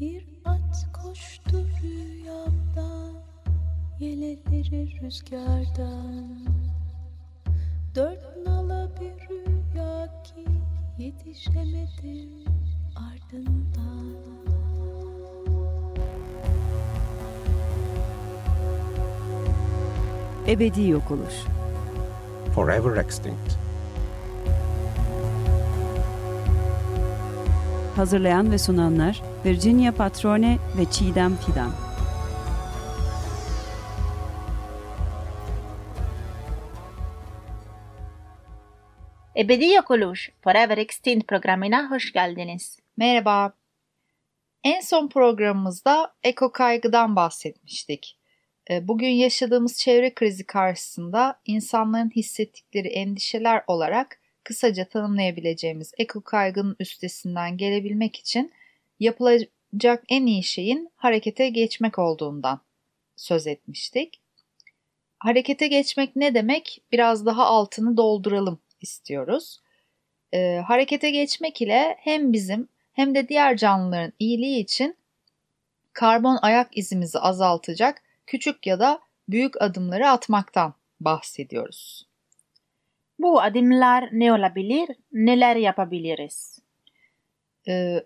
Bir at koştu rüyamda, yeleleri rüzgardan. Dört nala bir rüya ki yetişemedim ardından. Ebediyo Koluş. Forever Extinct. Hazırlayan ve sunanlar Virginia Patrone ve Çiğdem Fidan. Ebediyo Koluş Forever Extinct programına hoş geldiniz. Merhaba. En son programımızda eko kaygıdan bahsetmiştik. Bugün yaşadığımız çevre krizi karşısında insanların hissettikleri endişeler olarak kısaca tanımlayabileceğimiz eko kaygının üstesinden gelebilmek için yapılacak en iyi şeyin harekete geçmek olduğundan söz etmiştik. Harekete geçmek ne demek? Biraz daha altını dolduralım istiyoruz. Harekete geçmek ile hem bizim hem de diğer canlıların iyiliği için karbon ayak izimizi azaltacak küçük ya da büyük adımları atmaktan bahsediyoruz. Bu adımlar ne olabilir, neler yapabiliriz?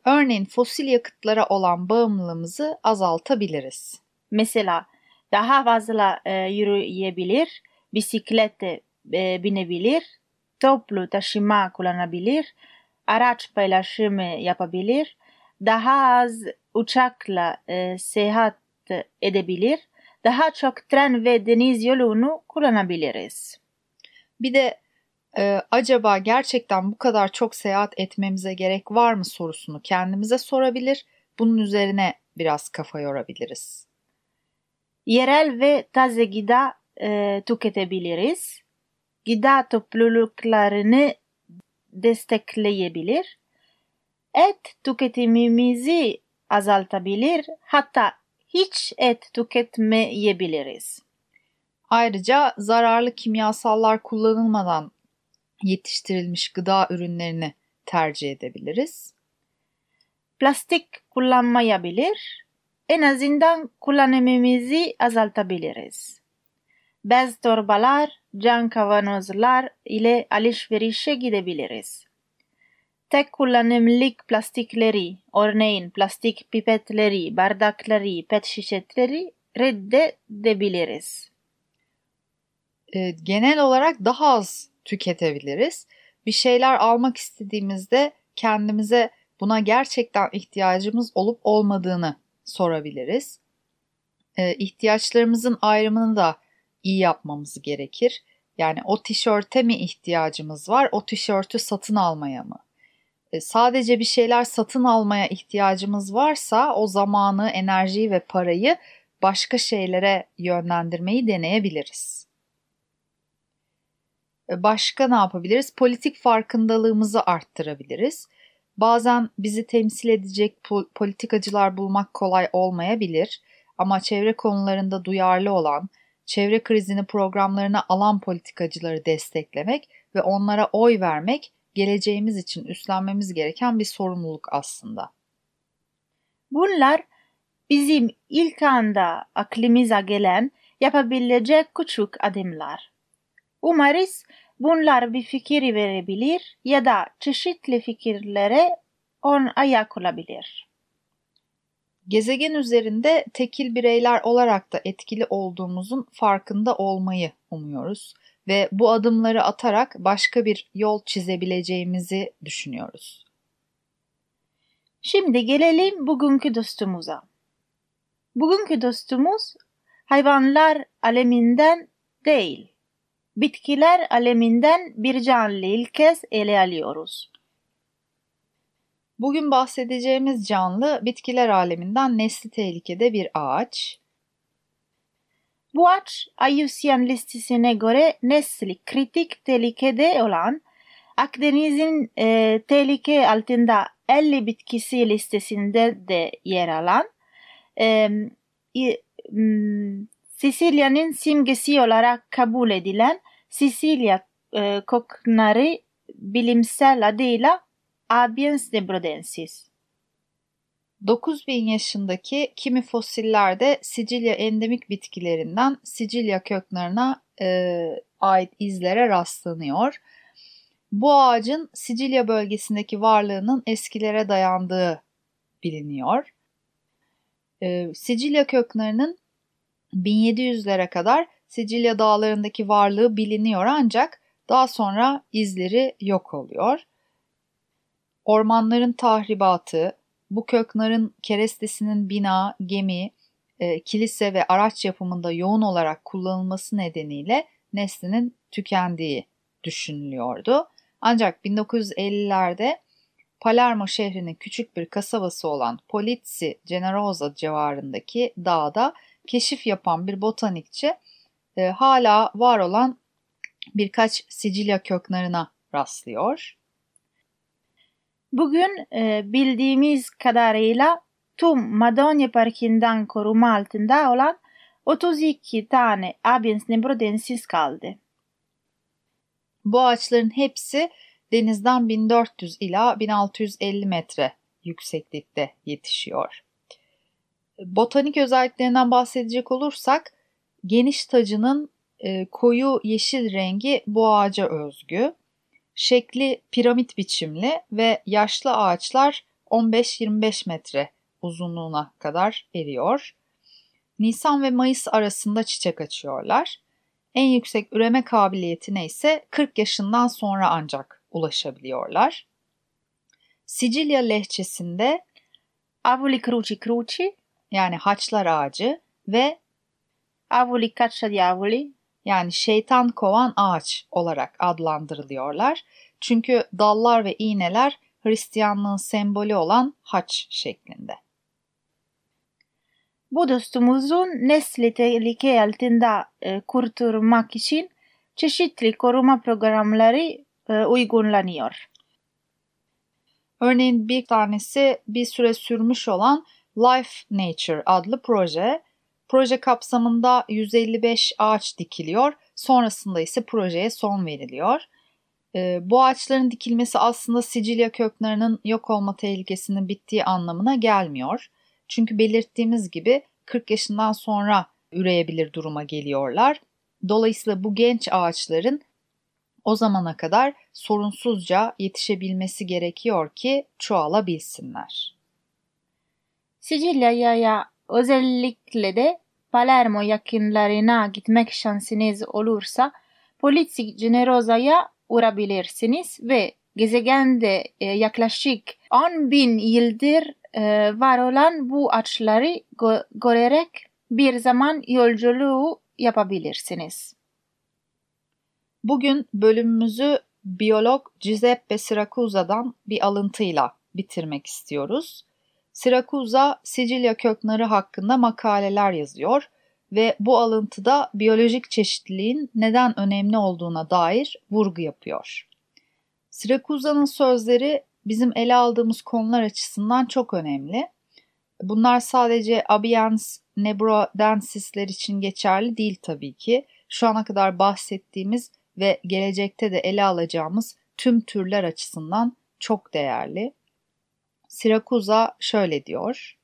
Örneğin fosil yakıtlara olan bağımlılığımızı azaltabiliriz. Mesela daha fazla yürüyebilir, bisiklete binebilir, toplu taşıma kullanabilir, araç paylaşımı yapabilir, daha az uçakla seyahat edebilir, daha çok tren ve deniz yolunu kullanabiliriz. Bir de acaba gerçekten bu kadar çok seyahat etmemize gerek var mı sorusunu kendimize sorabilir, bunun üzerine biraz kafa yorabiliriz. Yerel ve taze gıda tüketebiliriz. Gıda topluluklarını destekleyebilir. Et tüketimimizi azaltabilir, hatta hiç et tüketmeyebiliriz. Ayrıca zararlı kimyasallar kullanılmadan yetiştirilmiş gıda ürünlerini tercih edebiliriz. Plastik kullanmayabilir, en azından kullanımımızı azaltabiliriz. Bez torbalar, cam kavanozlar ile alışverişe gidebiliriz. Tek kullanımlık plastikleri, örneğin plastik pipetleri, bardakları, pet şişeleri reddedebiliriz. Genel olarak daha az tüketebiliriz. Bir şeyler almak istediğimizde kendimize buna gerçekten ihtiyacımız olup olmadığını sorabiliriz. İhtiyaçlarımızın ayrımını da iyi yapmamız gerekir. Yani o tişörte mi ihtiyacımız var, o tişörtü satın almaya mı? Sadece bir şeyler satın almaya ihtiyacımız varsa o zamanı, enerjiyi ve parayı başka şeylere yönlendirmeyi deneyebiliriz. Başka ne yapabiliriz? Politik farkındalığımızı arttırabiliriz. Bazen bizi temsil edecek politikacılar bulmak kolay olmayabilir ama çevre konularında duyarlı olan, çevre krizini programlarına alan politikacıları desteklemek ve onlara oy vermek geleceğimiz için üstlenmemiz gereken bir sorumluluk aslında. Bunlar bizim ilk anda aklımıza gelen yapabilecek küçük adımlar. Umarız bunlar bir fikir verebilir ya da çeşitli fikirlere ön ayak olabilir. Gezegen üzerinde tekil bireyler olarak da etkili olduğumuzun farkında olmayı umuyoruz ve bu adımları atarak başka bir yol çizebileceğimizi düşünüyoruz. Şimdi gelelim bugünkü dostumuza. Bugünkü dostumuz hayvanlar aleminden değil, bitkiler aleminden bir canlı ilk kez ele alıyoruz. Bugün bahsedeceğimiz canlı bitkiler aleminden nesli tehlikede bir ağaç. Bu ağaç, IUCN listesine göre nesli kritik tehlikede olan Akdeniz'in tehlike altında 50 bitkisi listesinde de yer alan Sicilya'nın simgesi olarak kabul edilen Sicilya köknarı bilimsel adıyla Abies nebrodensis. 9000 yaşındaki kimi fosillerde Sicilya endemik bitkilerinden Sicilya köknarına ait izlere rastlanıyor. Bu ağacın Sicilya bölgesindeki varlığının eskilere dayandığı biliniyor. Sicilya köknarının 1700'lere kadar Sicilya dağlarındaki varlığı biliniyor ancak daha sonra izleri yok oluyor. Ormanların tahribatı, bu köknarın kerestesinin bina, gemi, kilise ve araç yapımında yoğun olarak kullanılması nedeniyle neslinin tükendiği düşünülüyordu. Ancak 1950'lerde Palermo şehrinin küçük bir kasabası olan Polizzi Generosa civarındaki dağda keşif yapan bir botanikçi hala var olan birkaç Sicilya köknarına rastlıyor. Bugün bildiğimiz kadarıyla tüm Madonie Parkı'ndan koruma altında olan 32 tane Abies nebrodensis kaldı. Bu ağaçların hepsi denizden 1400 ila 1650 metre yükseklikte yetişiyor. Botanik özelliklerinden bahsedecek olursak geniş tacının koyu yeşil rengi bu ağaca özgü. Şekli piramit biçimli ve yaşlı ağaçlar 15-25 metre uzunluğuna kadar eriyor. Nisan ve Mayıs arasında çiçek açıyorlar. En yüksek üreme kabiliyetine ise 40 yaşından sonra ancak ulaşabiliyorlar. Sicilya lehçesinde Avuli cruci cruci yani haçlar ağacı ve Avuli caccia di avuli yani şeytan kovan ağaç olarak adlandırılıyorlar. Çünkü dallar ve iğneler Hristiyanlığın sembolü olan haç şeklinde. Bu dostumuzun nesli tehlike altında kurtarmak için çeşitli koruma programları uygulanıyor. Örneğin bir tanesi bir süre sürmüş olan Life Nature adlı proje. Proje kapsamında 155 ağaç dikiliyor, sonrasında ise projeye son veriliyor. Bu ağaçların dikilmesi aslında Sicilya köknarının yok olma tehlikesinin bittiği anlamına gelmiyor. Çünkü belirttiğimiz gibi 40 yaşından sonra üreyebilir duruma geliyorlar. Dolayısıyla bu genç ağaçların o zamana kadar sorunsuzca yetişebilmesi gerekiyor ki çoğalabilsinler. Sicilya'ya özellikle de Palermo yakınlarına gitmek şansınız olursa Polizzi Generosa'ya uğrabilirsiniz ve gezegende yaklaşık 10.000 yıldır var olan bu ağaçları görerek bir zaman yolculuğu yapabilirsiniz. Bugün bölümümüzü biyolog Giuseppe Siracusa'dan bir alıntıyla bitirmek istiyoruz. Siracusa, Sicilya köknarı hakkında makaleler yazıyor ve bu alıntıda biyolojik çeşitliliğin neden önemli olduğuna dair vurgu yapıyor. Siracusa'nın sözleri bizim ele aldığımız konular açısından çok önemli. Bunlar sadece Abies nebrodensisler için geçerli değil tabii ki. Şu ana kadar bahsettiğimiz ve gelecekte de ele alacağımız tüm türler açısından çok değerli. Siracusa şöyle diyor: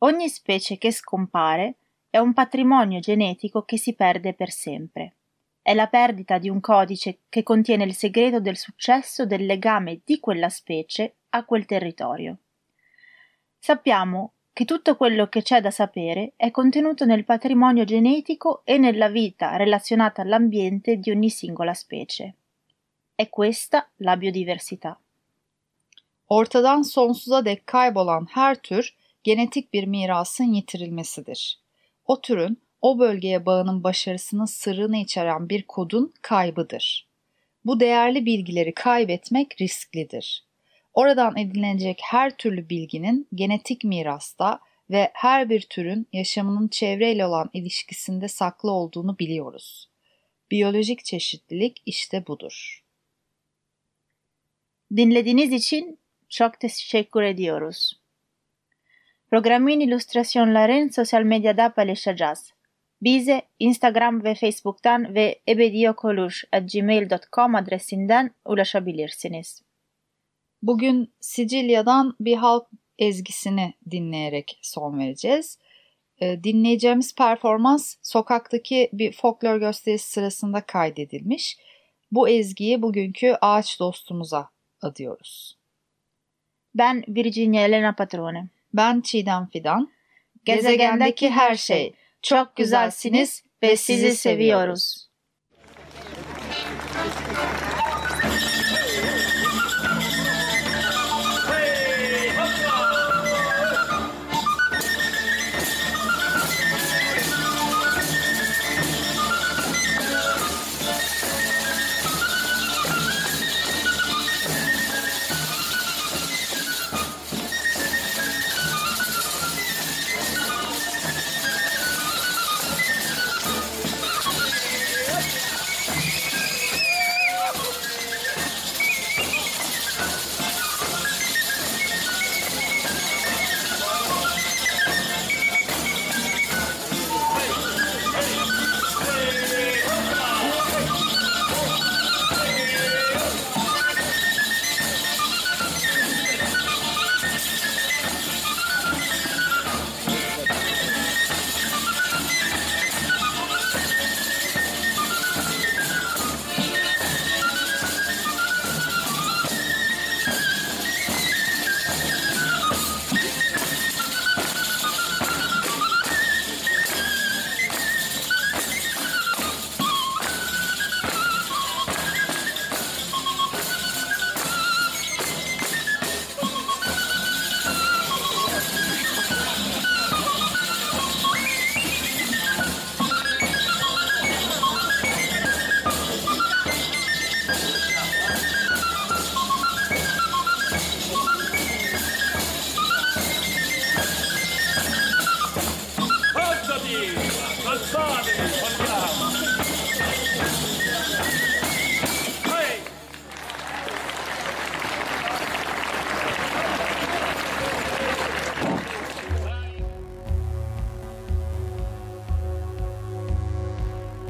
Ogni specie che scompare è un patrimonio genetico che si perde per sempre. È la perdita di un codice che contiene il segreto del successo del legame di quella specie a quel territorio. Sappiamo che tutto quello che c'è da sapere è contenuto nel patrimonio genetico e nella vita relazionata all'ambiente di ogni singola specie. È questa la biodiversità. Ortadan sonsuza dek kaybolan her tür genetik bir mirasın yitirilmesidir. O türün o bölgeye bağının başarısının sırrını içeren bir kodun kaybıdır. Bu değerli bilgileri kaybetmek risklidir. Oradan edinilecek her türlü bilginin genetik mirasta ve her bir türün yaşamının çevreyle olan ilişkisinde saklı olduğunu biliyoruz. Biyolojik çeşitlilik işte budur. Dinlediğiniz için çok teşekkür ediyoruz. Programın illüstrasyonlarını sosyal medyada paylaşacağız. Bize Instagram ve Facebook'tan ve ebediyokoluş@gmail.com adresinden ulaşabilirsiniz. Bugün Sicilya'dan bir halk ezgisini dinleyerek son vereceğiz. Dinleyeceğimiz performans sokaktaki bir folklor gösterisi sırasında kaydedilmiş. Bu ezgiyi bugünkü ağaç dostumuza adıyoruz. Ben Virginia Patrone. Ben Çiğdem Fidan. Gezegendeki her şey. Çok güzelsiniz ve sizi seviyoruz.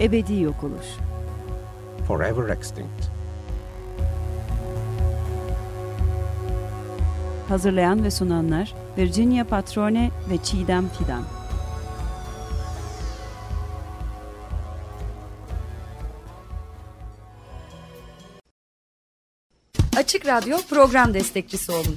Ebediyo Koluş. Forever Extinct. Hazırlayan ve sunanlar Virginia Patrone ve Çiğdem Fidan. Açık Radyo program destekçisi olun.